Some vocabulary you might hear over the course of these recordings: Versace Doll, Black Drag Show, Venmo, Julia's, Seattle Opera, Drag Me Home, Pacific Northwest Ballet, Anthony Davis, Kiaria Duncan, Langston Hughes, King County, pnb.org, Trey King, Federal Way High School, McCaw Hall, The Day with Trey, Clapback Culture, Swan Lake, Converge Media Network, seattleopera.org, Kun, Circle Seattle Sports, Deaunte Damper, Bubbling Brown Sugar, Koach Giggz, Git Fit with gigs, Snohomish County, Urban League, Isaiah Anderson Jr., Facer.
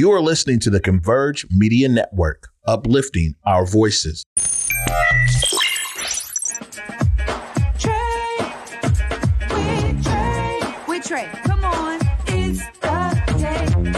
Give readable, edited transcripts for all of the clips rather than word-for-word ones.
You are listening to the Converge Media Network, uplifting our voices. Trey, come on, it's the day with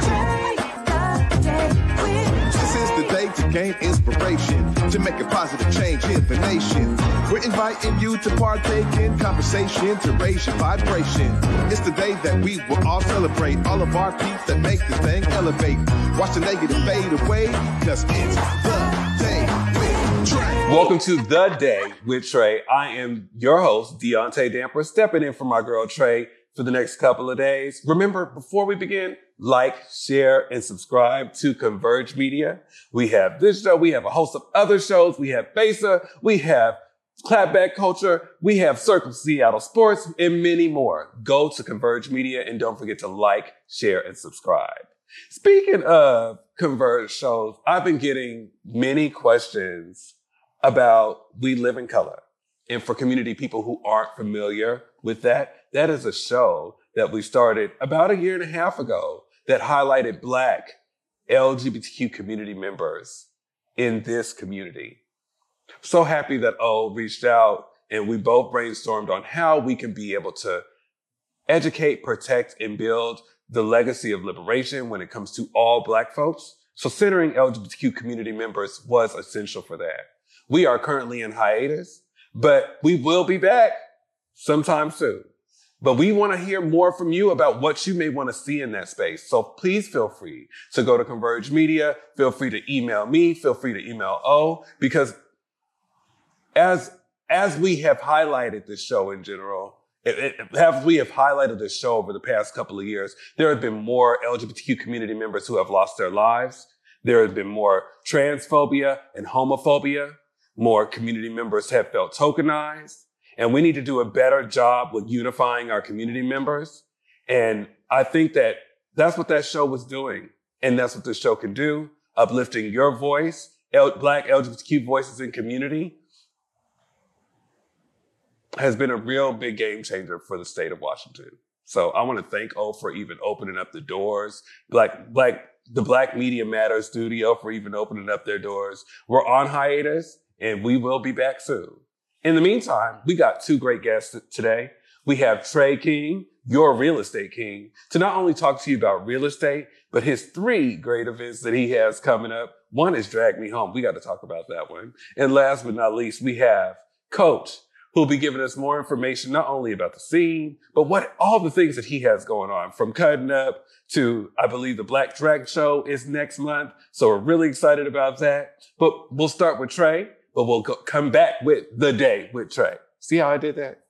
Trey, the day with Trey. This is the day to gain inspiration, to make a positive change in the nation. We're inviting you to partake in conversation, to raise your vibration. It's the day that we will all celebrate, all of our peeps that make this thing elevate. Watch the negative fade away, because it's the day with Trey. Welcome to The Day with Trey. I am your host, Deaunte Damper, stepping in for my girl, Trey, for the next couple of days. Remember, before we begin, like, share, and subscribe to Converge Media. We have this show. We have a host of other shows. We have Facer. We have Clapback Culture. We have Circle Seattle Sports and many more. Go to Converge Media and don't forget to like, share, and subscribe. Speaking of Converge shows, I've been getting many questions about We Live in Color. And for community people who aren't familiar with that, that is a show that we started about a year and a half ago that highlighted Black LGBTQ community members in this community. So happy that O reached out and we both brainstormed on how we can be able to educate, protect, and build the legacy of liberation when it comes to all Black folks. So centering LGBTQ community members was essential for that. We are currently in hiatus, but we will be back sometime soon. But we want to hear more from you about what you may want to see in that space. So please feel free to go to Converge Media. Feel free to email me. Feel free to email O, because as we have highlighted this show in general, as we have highlighted this show over the past couple of years, there have been more LGBTQ community members who have lost their lives. There has been more transphobia and homophobia. More community members have felt tokenized. And we need to do a better job with unifying our community members. And I think that that's what that show was doing. And that's what this show can do, uplifting your voice, Black LGBTQ voices in community, has been a real big game changer for the state of Washington. So I want to thank O for even opening up the doors, the Black Media Matters studio for even opening up their doors. We're on hiatus and we will be back soon. In the meantime, we got two great guests today. We have Trey King, your real estate king, to not only talk to you about real estate, but his three great events that he has coming up. One is Drag Me Home. We got to talk about that one. And last but not least, we have Koach, who'll be giving us more information, not only about the scene, but what all the things that he has going on, from Kuttin Up to, I believe, the Black Drag Show is next month. So we're really excited about that. But we'll start with Trey. But we'll come back with The Day with Trey. See how I did that?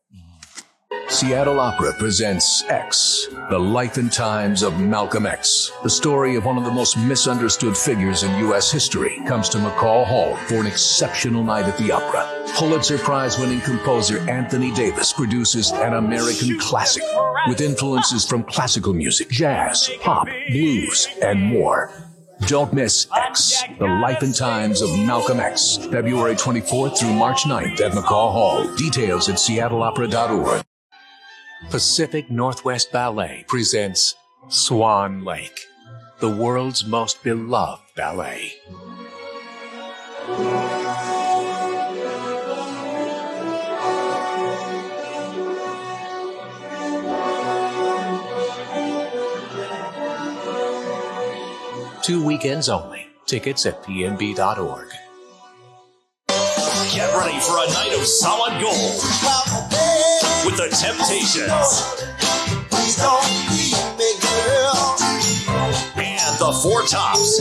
Seattle Opera presents X, The Life and Times of Malcolm X. The story of one of the most misunderstood figures in U.S. history comes to McCaw Hall for an exceptional night at the opera. Pulitzer Prize-winning composer Anthony Davis produces an American classic with influences from classical music, jazz, pop, blues, and more. Don't miss X, The Life and Times of Malcolm X, February 24th through March 9th at McCaw Hall. Details at seattleopera.org. Pacific Northwest Ballet presents Swan Lake, the world's most beloved ballet. Two weekends only. Tickets at pnb.org. Get ready for a night of solid gold with The Temptations and The Four Tops.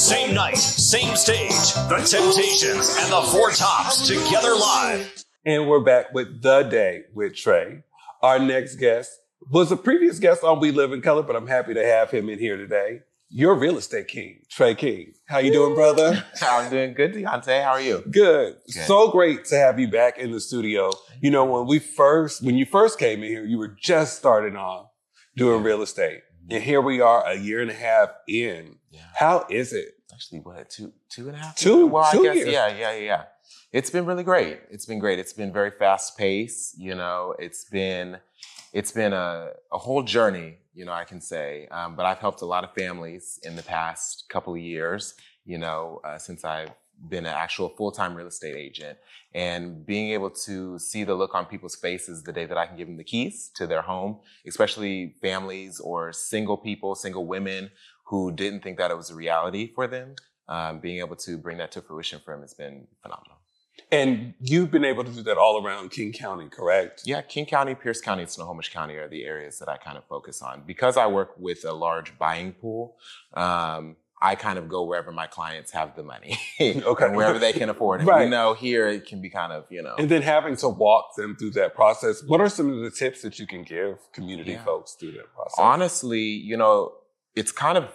Same night, same stage. The Temptations and The Four Tops together live. And we're back with The Day with Trey. Our next guest was a previous guest on We Live in Color, but I'm happy to have him in here today. You're real estate king, Trey King. How you doing, brother? I'm doing good, Deaunte. How are you? Good. So great to have you back in the studio. You know, when you first came in here, you were just starting off doing real estate. Mm-hmm. And here we are a year and a half in. Yeah. How is it? Actually, what, two and a half? Two years. Yeah. It's been really great. It's been great. It's been very fast paced. You know, it's been a whole journey you know, I can say. But I've helped a lot of families in the past couple of years, you know, since I've been an actual full-time real estate agent. And being able to see the look on people's faces the day that I can give them the keys to their home, especially families or single people, single women who didn't think that it was a reality for them, being able to bring that to fruition for them has been phenomenal. And you've been able to do that all around King County, correct? Yeah, King County, Pierce County, and Snohomish County are the areas that I kind of focus on. Because I work with a large buying pool, I kind of go wherever my clients have the money, okay, and wherever they can afford it. Right. You know, here it can be kind of, you know. And then having to walk them through that process, what are some of the tips that you can give community folks through that process? Honestly, you know, it's kind of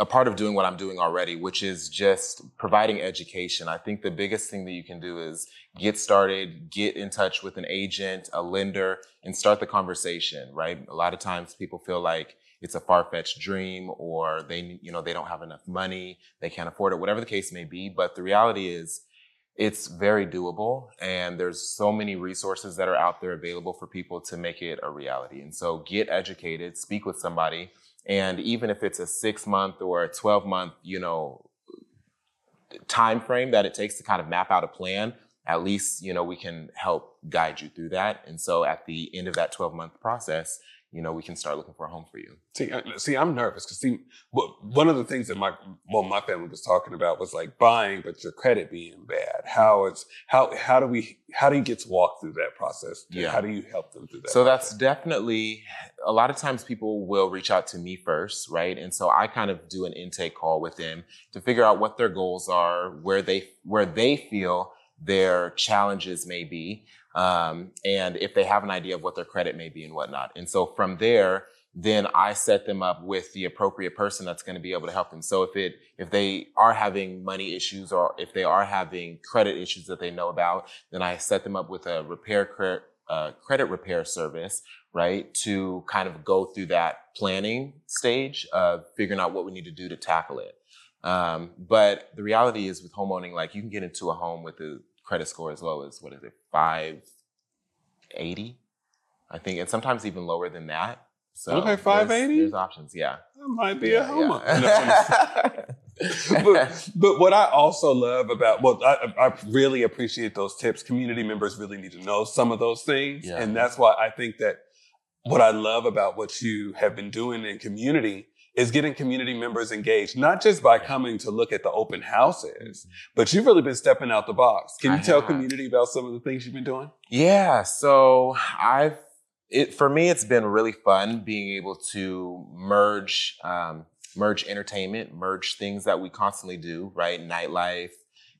a part of doing what I'm doing already, which is just providing education. I think the biggest thing that you can do is get started, get in touch with an agent, a lender, and start the conversation, right? A lot of times people feel like it's a far-fetched dream, or they, you know, they don't have enough money, they can't afford it, whatever the case may be. But the reality is it's very doable, and there's so many resources that are out there available for people to make it a reality. And so get educated, speak with somebody, and even if it's a 6-month or a 12-month, you know, time frame that it takes to kind of map out a plan, at least, you know, we can help guide you through that. And so at the end of that 12-month process, you know, we can start looking for a home for you. See, I'm nervous because one of the things that my family was talking about was like buying, but your credit being bad. How do you get to walk through that process? Yeah. How do you help them through that? So process? That's definitely, a lot of times people will reach out to me first, right? And so I kind of do an intake call with them to figure out what their goals are, where they feel their challenges may be. And if they have an idea of what their credit may be and whatnot. And so from there, then I set them up with the appropriate person that's going to be able to help them. So if they are having money issues, or if they are having credit issues that they know about, then I set them up with a credit repair service, right? To kind of go through that planning stage of figuring out what we need to do to tackle it. But the reality is with homeowning, like you can get into a home with a credit score as low as, 580, I think, and sometimes even lower than that. So okay, 580? There's options, yeah. That might be a homeowner. Yeah. But what I also love about, I really appreciate those tips. Community members really need to know some of those things. Yeah. And that's why I think that what I love about what you have been doing in community is getting community members engaged, not just by coming to look at the open houses, but you've really been stepping out the box. Can you tell community about some of the things you've been doing? Yeah, so for me, it's been really fun being able to merge entertainment, merge things that we constantly do, right? Nightlife,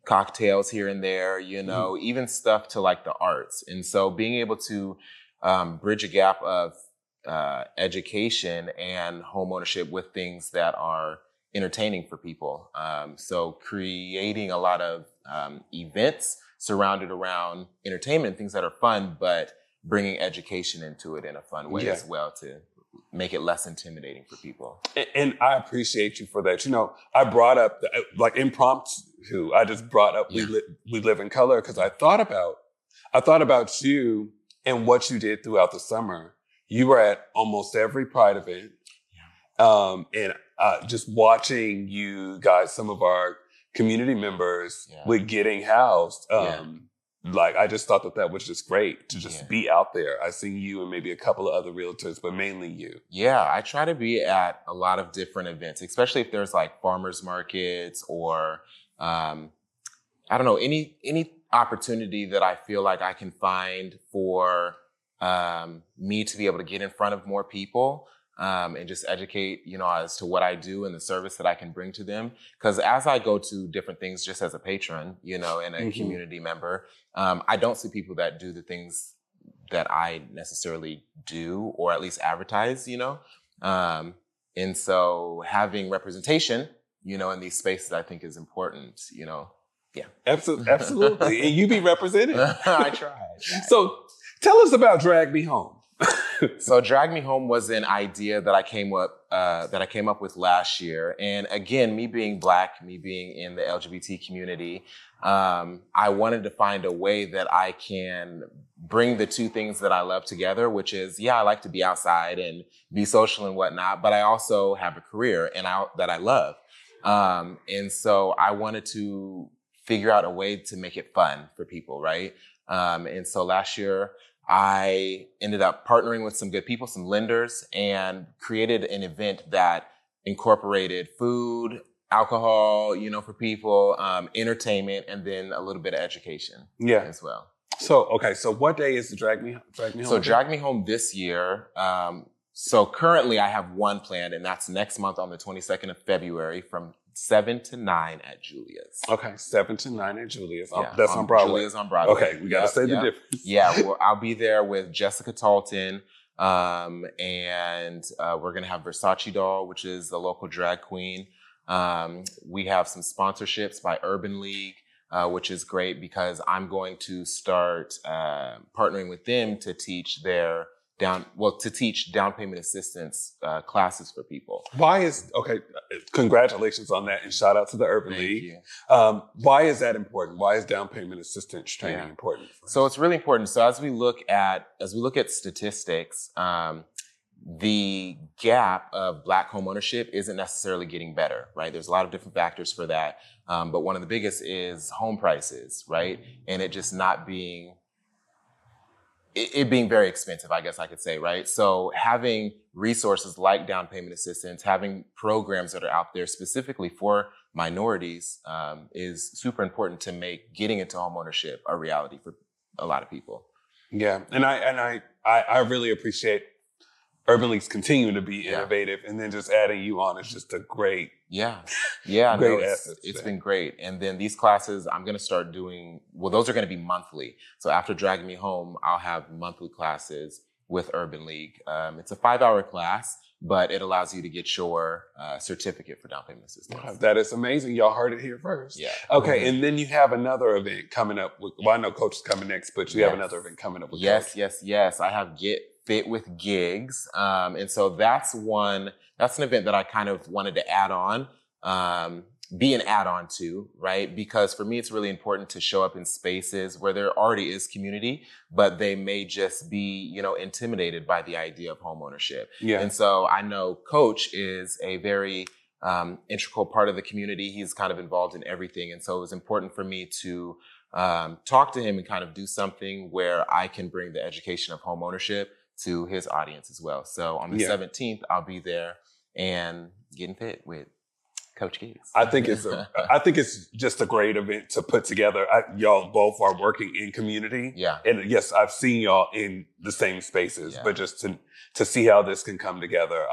cocktails here and there, you know, even stuff to like the arts. And so being able to bridge a gap of education and home ownership with things that are entertaining for people. So creating a lot of events surrounded around entertainment, things that are fun, but bringing education into it in a fun way as well to make it less intimidating for people. And I appreciate you for that. You know, I brought up, impromptu, I just brought up We Live in Color because I thought about you and what you did throughout the summer. You were at almost every Pride event, and just watching you guys, some of our community members with getting housed. Like, I just thought that was just great to just be out there. I see you and maybe a couple of other realtors, but mainly you. Yeah, I try to be at a lot of different events, especially if there's like farmers markets or, I don't know, any opportunity that I feel like I can find for me to be able to get in front of more people and just educate, you know, as to what I do and the service that I can bring to them. Because as I go to different things just as a patron, you know, and a community member, I don't see people that do the things that I necessarily do or at least advertise, you know. And so having representation, you know, in these spaces I think is important, you know. Yeah. Absolutely. And you be represented. I try. So, tell us about Drag Me Home. So Drag Me Home was an idea that I came up with last year. And again, me being Black, me being in the LGBT community, I wanted to find a way that I can bring the two things that I love together, which is, yeah, I like to be outside and be social and whatnot, but I also have a career and that I love. And so I wanted to figure out a way to make it fun for people, right? And so last year, I ended up partnering with some good people, some lenders, and created an event that incorporated food, alcohol, you know, for people, entertainment, and then a little bit of education as well. So, okay, so what day is the Drag Me Home? So Drag Me Home this year, so currently I have one planned, and that's next month on the 22nd of February from 7 to 9 at Julia's. Okay, 7 to 9 at Julia's. Yeah, that's on Broadway. Julia's on Broadway. Okay, we got to say the difference. Yeah, well, I'll be there with Jessica Talton, and we're going to have Versace Doll, which is the local drag queen. We have some sponsorships by Urban League, which is great because I'm going to start partnering with them to teach their down payment assistance classes for people. Congratulations on that, and shout out to the Urban League. Why is that important? Why is down payment assistance training important? So it's really important. So as we look at statistics, the gap of Black homeownership isn't necessarily getting better, right? There's a lot of different factors for that, but one of the biggest is home prices, right? And it just not being it being very expensive, I guess I could say, right? So having resources like down payment assistance, having programs that are out there specifically for minorities is super important to make getting into homeownership a reality for a lot of people. Yeah, and I really appreciate Urban League's continuing to be innovative, and then just adding you on is just a great asset. It's been great. And then these classes I'm going to start doing, well, those are going to be monthly. So after Drag Me Home, I'll have monthly classes with Urban League. It's a 5-hour class, but it allows you to get your certificate for down payment assistance. Wow, that is amazing. Y'all heard it here first. Yeah. Okay, and then you have another event coming up. I know Koach is coming next, but you have another event coming up with Koach. Yes. I have Git Fit with Gigs. And so that's an event that I kind of wanted to add on, be an add-on to, right? Because for me, it's really important to show up in spaces where there already is community, but they may just be, you know, intimidated by the idea of home ownership. Yeah. And so I know Koach is a very integral part of the community. He's kind of involved in everything. And so it was important for me to talk to him and kind of do something where I can bring the education of home ownership to his audience as well. So on the 17th, I'll be there and getting fit with Koach Giggz. I think it's just a great event to put together. Y'all both are working in community. Yeah. And yes, I've seen y'all in the same spaces, but just to see how this can come together,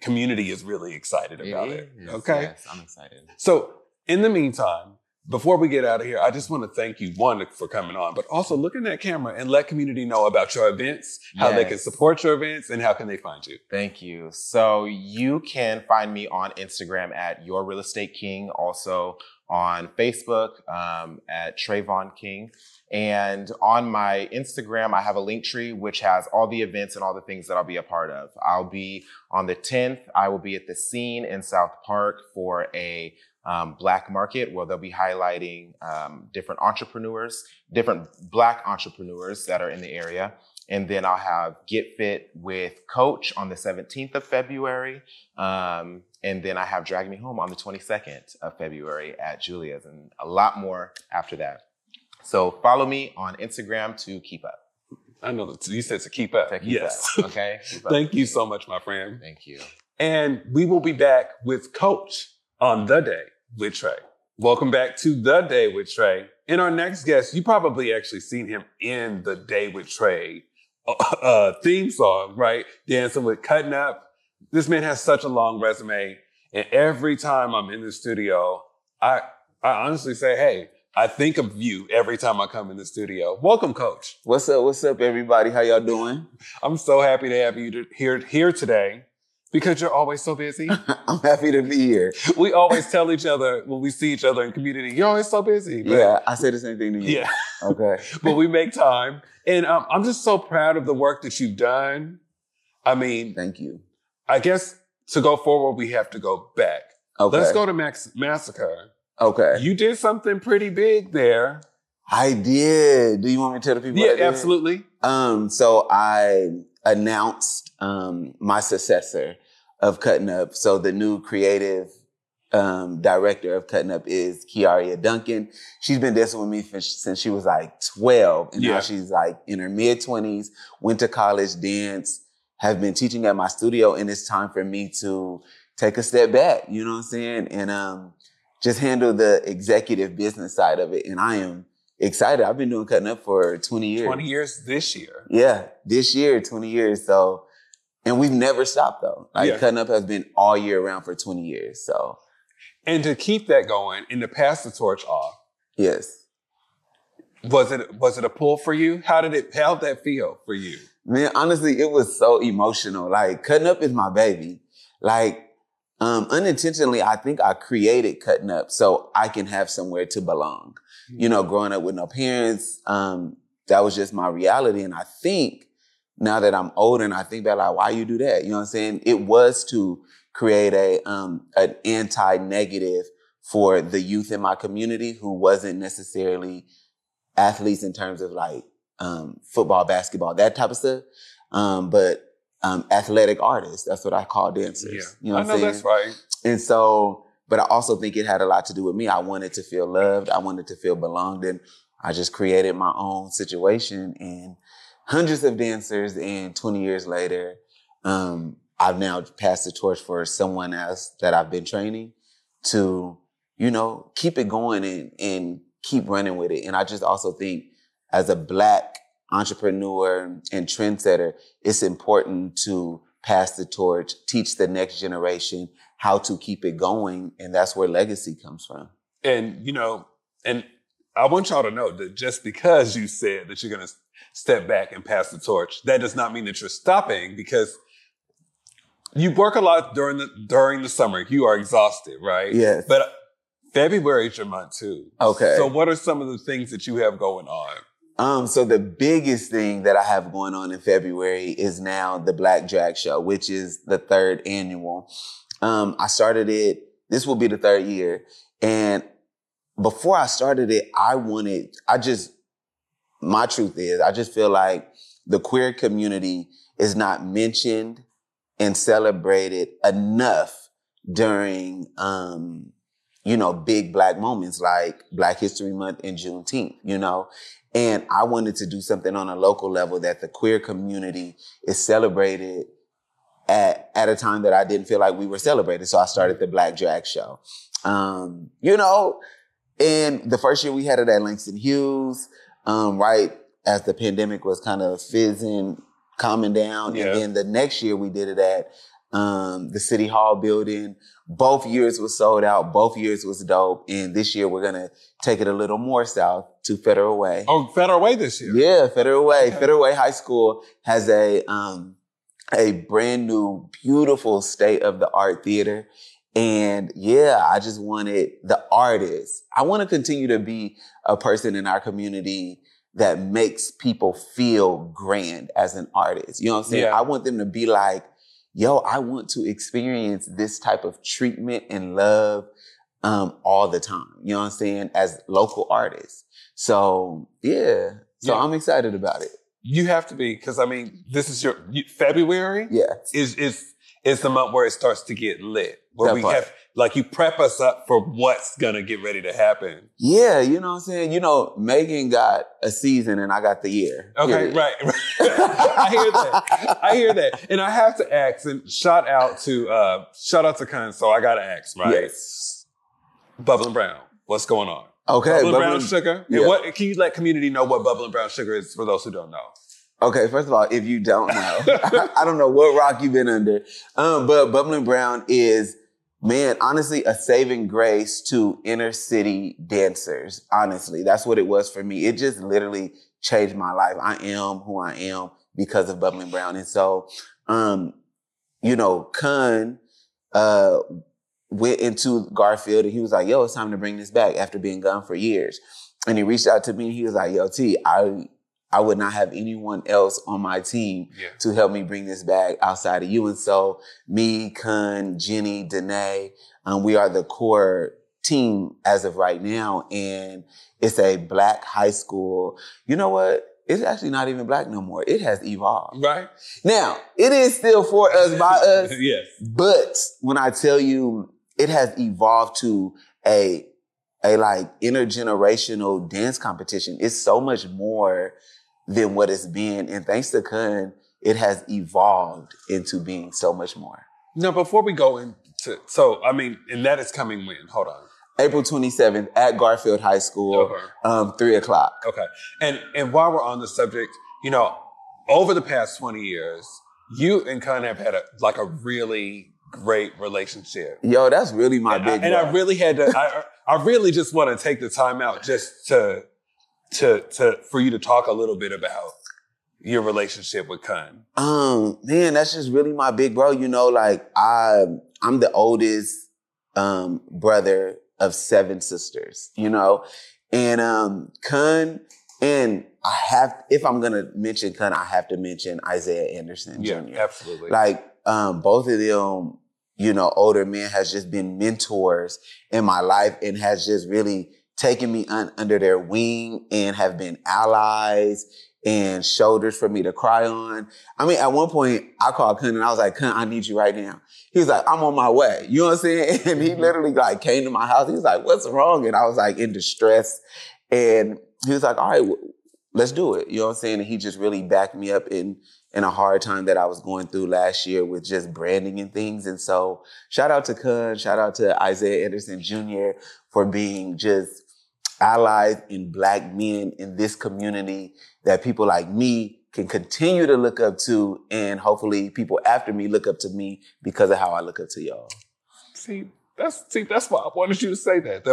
community is really excited about it. Okay. Yes, I'm excited. So in the meantime, before we get out of here, I just want to thank you, one, for coming on, but also look in that camera and let community know about your events, how they can support your events, and how can they find you. Thank you. So you can find me on Instagram at Your Real Estate King, also on Facebook at Trayvon King. And on my Instagram, I have a link tree, which has all the events and all the things that I'll be a part of. I'll be on the 10th. I will be at the Scene in South Park for a Black market, where they'll be highlighting different Black entrepreneurs that are in the area. And then I'll have Get Fit with Koach on the 17th of February. And then I have Drag Me Home on the 22nd of February at Julia's, and a lot more after that. So follow me on Instagram to keep up. I know that you said to keep up. Keep up. Okay. Keep up. Thank you so much, my friend. Thank you. And we will be back with Koach on The Day with Trey. Welcome back to The Day with Trey. And our next guest, you probably actually seen him in The Day with Trey theme song, right? Dancing with Kuttin Up. This man has such a long resume. And every time I'm in the studio, I honestly say, hey, I think of you every time I come in the studio. Welcome, Koach. What's up, everybody? How y'all doing? I'm so happy to have you here today. Because you're always so busy. I'm happy to be here. We always tell each other when we see each other in community, you're always so busy. But yeah, I say the same thing to you. Yeah. Okay. But we make time. And I'm just so proud of the work that you've done. I mean, thank you. I guess to go forward, we have to go back. Okay. Let's go to Massacre. Okay. You did something pretty big there. I did. Do you want me to tell the people? Yeah, absolutely. So I announced my successor of Kuttin Up. So the new creative director of Kuttin Up is Kiaria Duncan. She's been dancing with me since she was like 12. And now she's like in her mid-20s, went to college, danced, have been teaching at my studio. And it's time for me to take a step back, you know what I'm saying? And just handle the executive business side of it. And I am excited. I've been doing Kuttin Up for 20 years. 20 years this year. Yeah, this year, 20 years. So, and we've never stopped though. Like Kuttin Up has been all year round for 20 years, so. And to keep that going and to pass the torch off. Yes. Was it a pull for you? How'd that feel for you? Man, honestly, it was so emotional. Like Kuttin Up is my baby. Like, unintentionally, I think I created Kuttin Up so I can have somewhere to belong. You know, growing up with no parents, that was just my reality. And I think now that I'm older and I think about like, why you do that? You know what I'm saying? It was to create an anti-negative for the youth in my community who wasn't necessarily athletes in terms of like football, basketball, that type of stuff. But athletic artists. That's what I call dancers. Yeah. You know what I'm saying? That's right. And so, but I also think it had a lot to do with me. I wanted to feel loved. I wanted to feel belonged. And I just created my own situation. And hundreds of dancers, and 20 years later, I've now passed the torch for someone else that I've been training to, you know, keep it going and keep running with it. And I just also think as a Black entrepreneur and trendsetter, it's important to pass the torch, teach the next generation how to keep it going. And that's where legacy comes from. And, you know, and I want y'all to know that just because you said that you're going to step back and pass the torch, that does not mean that you're stopping, because you work a lot during the summer. You are exhausted, right? Yes. But February is your month too. Okay. So what are some of the things that you have going on? So the biggest thing that I have going on in February is now the Black Drag Show, which is the third annual. I started it, this will be the third year. And before I started it, my truth is, I just feel like the queer community is not mentioned and celebrated enough during, you know, big Black moments like Black History Month and Juneteenth, you know? And I wanted to do something on a local level that the queer community is celebrated at a time that I didn't feel like we were celebrated. So I started the Black Drag Show. You know, and the first year we had it at Langston Hughes, right as the pandemic was kind of calming down. Yeah. And then the next year we did it at the City Hall building. Both years was sold out. Both years was dope. And this year we're going to take it a little more south to Federal Way. Oh, Federal Way this year? Yeah, Federal Way. Okay. Federal Way High School has a brand new, beautiful state-of-the-art theater. And yeah, I just wanted the artists. I want to continue to be a person in our community that makes people feel grand as an artist. You know what I'm saying? Yeah. I want them to be like, yo, I want to experience this type of treatment and love all the time. You know what I'm saying? As local artists. So, yeah. So yeah. I'm excited about it. You have to be, because I mean, this is February? Yeah. Is the month where it starts to get lit. Where we have, like, you prep us up for what's going to get ready to happen. Yeah, you know what I'm saying? You know, Megan got a season and I got the year. Okay, right. I hear that. And I have to ask, and shout out to Kun, so I got to ask, right? Yes. Bubbling Brown, what's going on? Okay. Bubbling Brown Sugar. Yeah. And can you let community know what Bubbling Brown Sugar is for those who don't know? Okay, first of all, if you don't know, I don't know what rock you've been under, but Bubbling Brown is, man, honestly, a saving grace to inner city dancers. Honestly, that's what it was for me. It just literally changed my life. I am who I am because of Bubbling Brown. And so, you know, Kun went into Garfield and he was like, yo, it's time to bring this back after being gone for years. And he reached out to me. He was like, yo, T, I I would not have anyone else on my team to help me bring this bag outside of you. And so me, Kun, Jenny, Danae, we are the core team as of right now. And it's a Black high school. You know what? It's actually not even Black no more. It has evolved. Right. Now, it is still for us, by us. Yes. But when I tell you, it has evolved to a like intergenerational dance competition. It's so much more than what it's been. And thanks to Kun, it has evolved into being so much more. Now, before we go into, so, I mean, and that is coming when? Hold on. April 27th at Garfield High School, 3:00. Okay. And while we're on the subject, you know, over the past 20 years, you and Kun have had a really great relationship. Yo, that's really my big one. And I really had to, I really just want to take the time out just to for you to talk a little bit about your relationship with Kun. Man, that's just really my big bro. You know, like I'm the oldest brother of 7 sisters, you know? And Kun, and I have, if I'm going to mention Kun, I have to mention Isaiah Anderson Jr. Yeah, absolutely. Like, both of them, you know, older men has just been mentors in my life and has just really taken me under their wing and have been allies and shoulders for me to cry on. I mean, at one point, I called Kun and I was like, Kun, I need you right now. He was like, I'm on my way. You know what I'm saying? And he literally like came to my house. He was like, what's wrong? And I was like in distress. And he was like, all right, let's do it. You know what I'm saying? And he just really backed me up in a hard time that I was going through last year with just branding and things. And so shout out to Kun, shout out to Isaiah Anderson Jr. for being just allies in Black men in this community that people like me can continue to look up to, and hopefully people after me look up to me because of how I look up to y'all. See, that's why I wanted you to say that.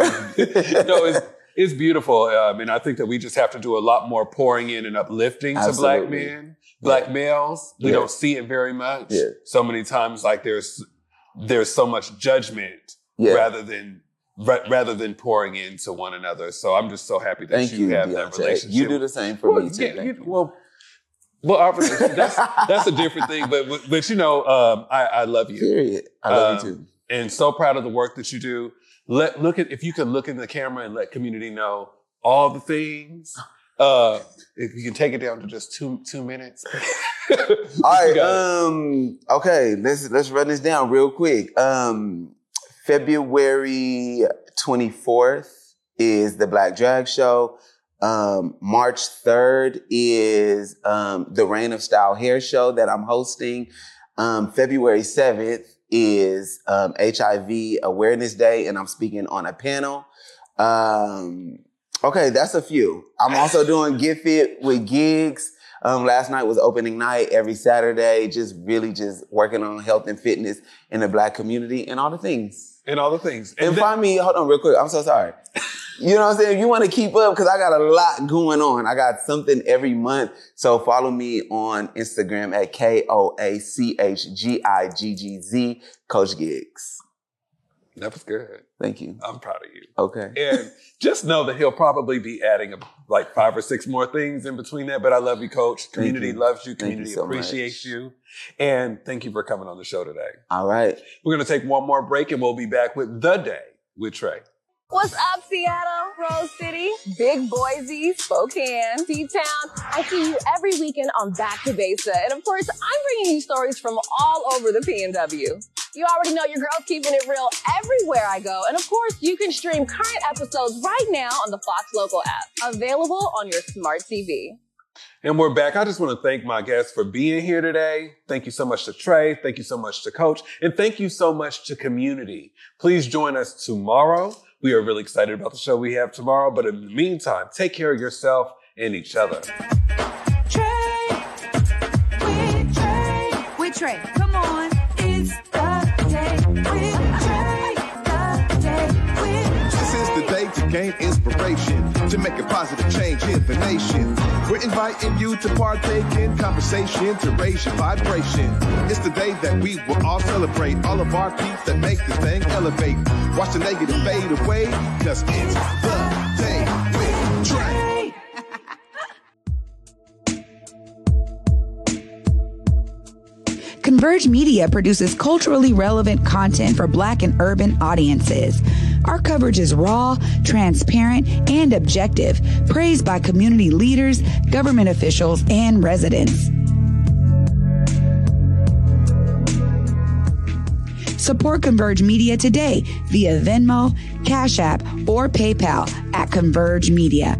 No, it's beautiful. And I think that we just have to do a lot more pouring in and uplifting to Black men, Black males. We don't see it very much. Yeah. So many times, like there's so much judgment rather than pouring into one another. So I'm just so happy that you have Deaunte. That relationship. You do the same for me too. Well, obviously, that's a different thing. But you know, I love you. Period. I love you too. And so proud of the work that you do. If you could look in the camera and let community know all the things. If you can take it down to just two minutes. All right. Okay. Let's run this down real quick. February 24th is the Black Drag Show. March 3rd is the Reign of Style Hair Show that I'm hosting. February 7th is HIV Awareness Day, and I'm speaking on a panel. Okay, that's a few. I'm also doing Git Fit with Gigs. Last night was opening night every Saturday, just working on health and fitness in the Black community and all the things. And find me, hold on real quick, I'm so sorry. You know what I'm saying? If you want to keep up, because I got a lot going on. I got something every month. So follow me on Instagram at KOACHGIGGZ, Koach Giggz. That was good. Thank you. I'm proud of you. Okay. And just know that he'll probably be adding like 5 or 6 more things in between that. But I love you, Koach. Community loves you. Community appreciates you. And thank you for coming on the show today. All right. We're going to take one more break and we'll be back with The Day with Trey. What's up, Seattle, Rose City, Big Boise, Spokane, T-Town? I see you every weekend on Back to Basics. And of course, I'm bringing you stories from all over the PNW. You already know your girl's keeping it real everywhere I go. And of course, you can stream current episodes right now on the Fox Local app, available on your smart TV. And we're back. I just want to thank my guests for being here today. Thank you so much to Trey. Thank you so much to Koach. And thank you so much to community. Please join us tomorrow. We are really excited about the show we have tomorrow. But in the meantime, take care of yourself and each other. Trey, come on. It's the day with Trey. The day with Trey. This is the day to gain inspiration, to make a positive change in the nation. We're inviting you to partake in conversation, to raise your vibration. It's the day that we will all celebrate all of our peeps that make the thing elevate. Watch the negative fade away, because it's the day with Trey. Converge Media produces culturally relevant content for Black and urban audiences. Our coverage is raw, transparent, and objective, praised by community leaders, government officials, and residents. Support Converge Media today via Venmo, Cash App, or PayPal at Converge Media.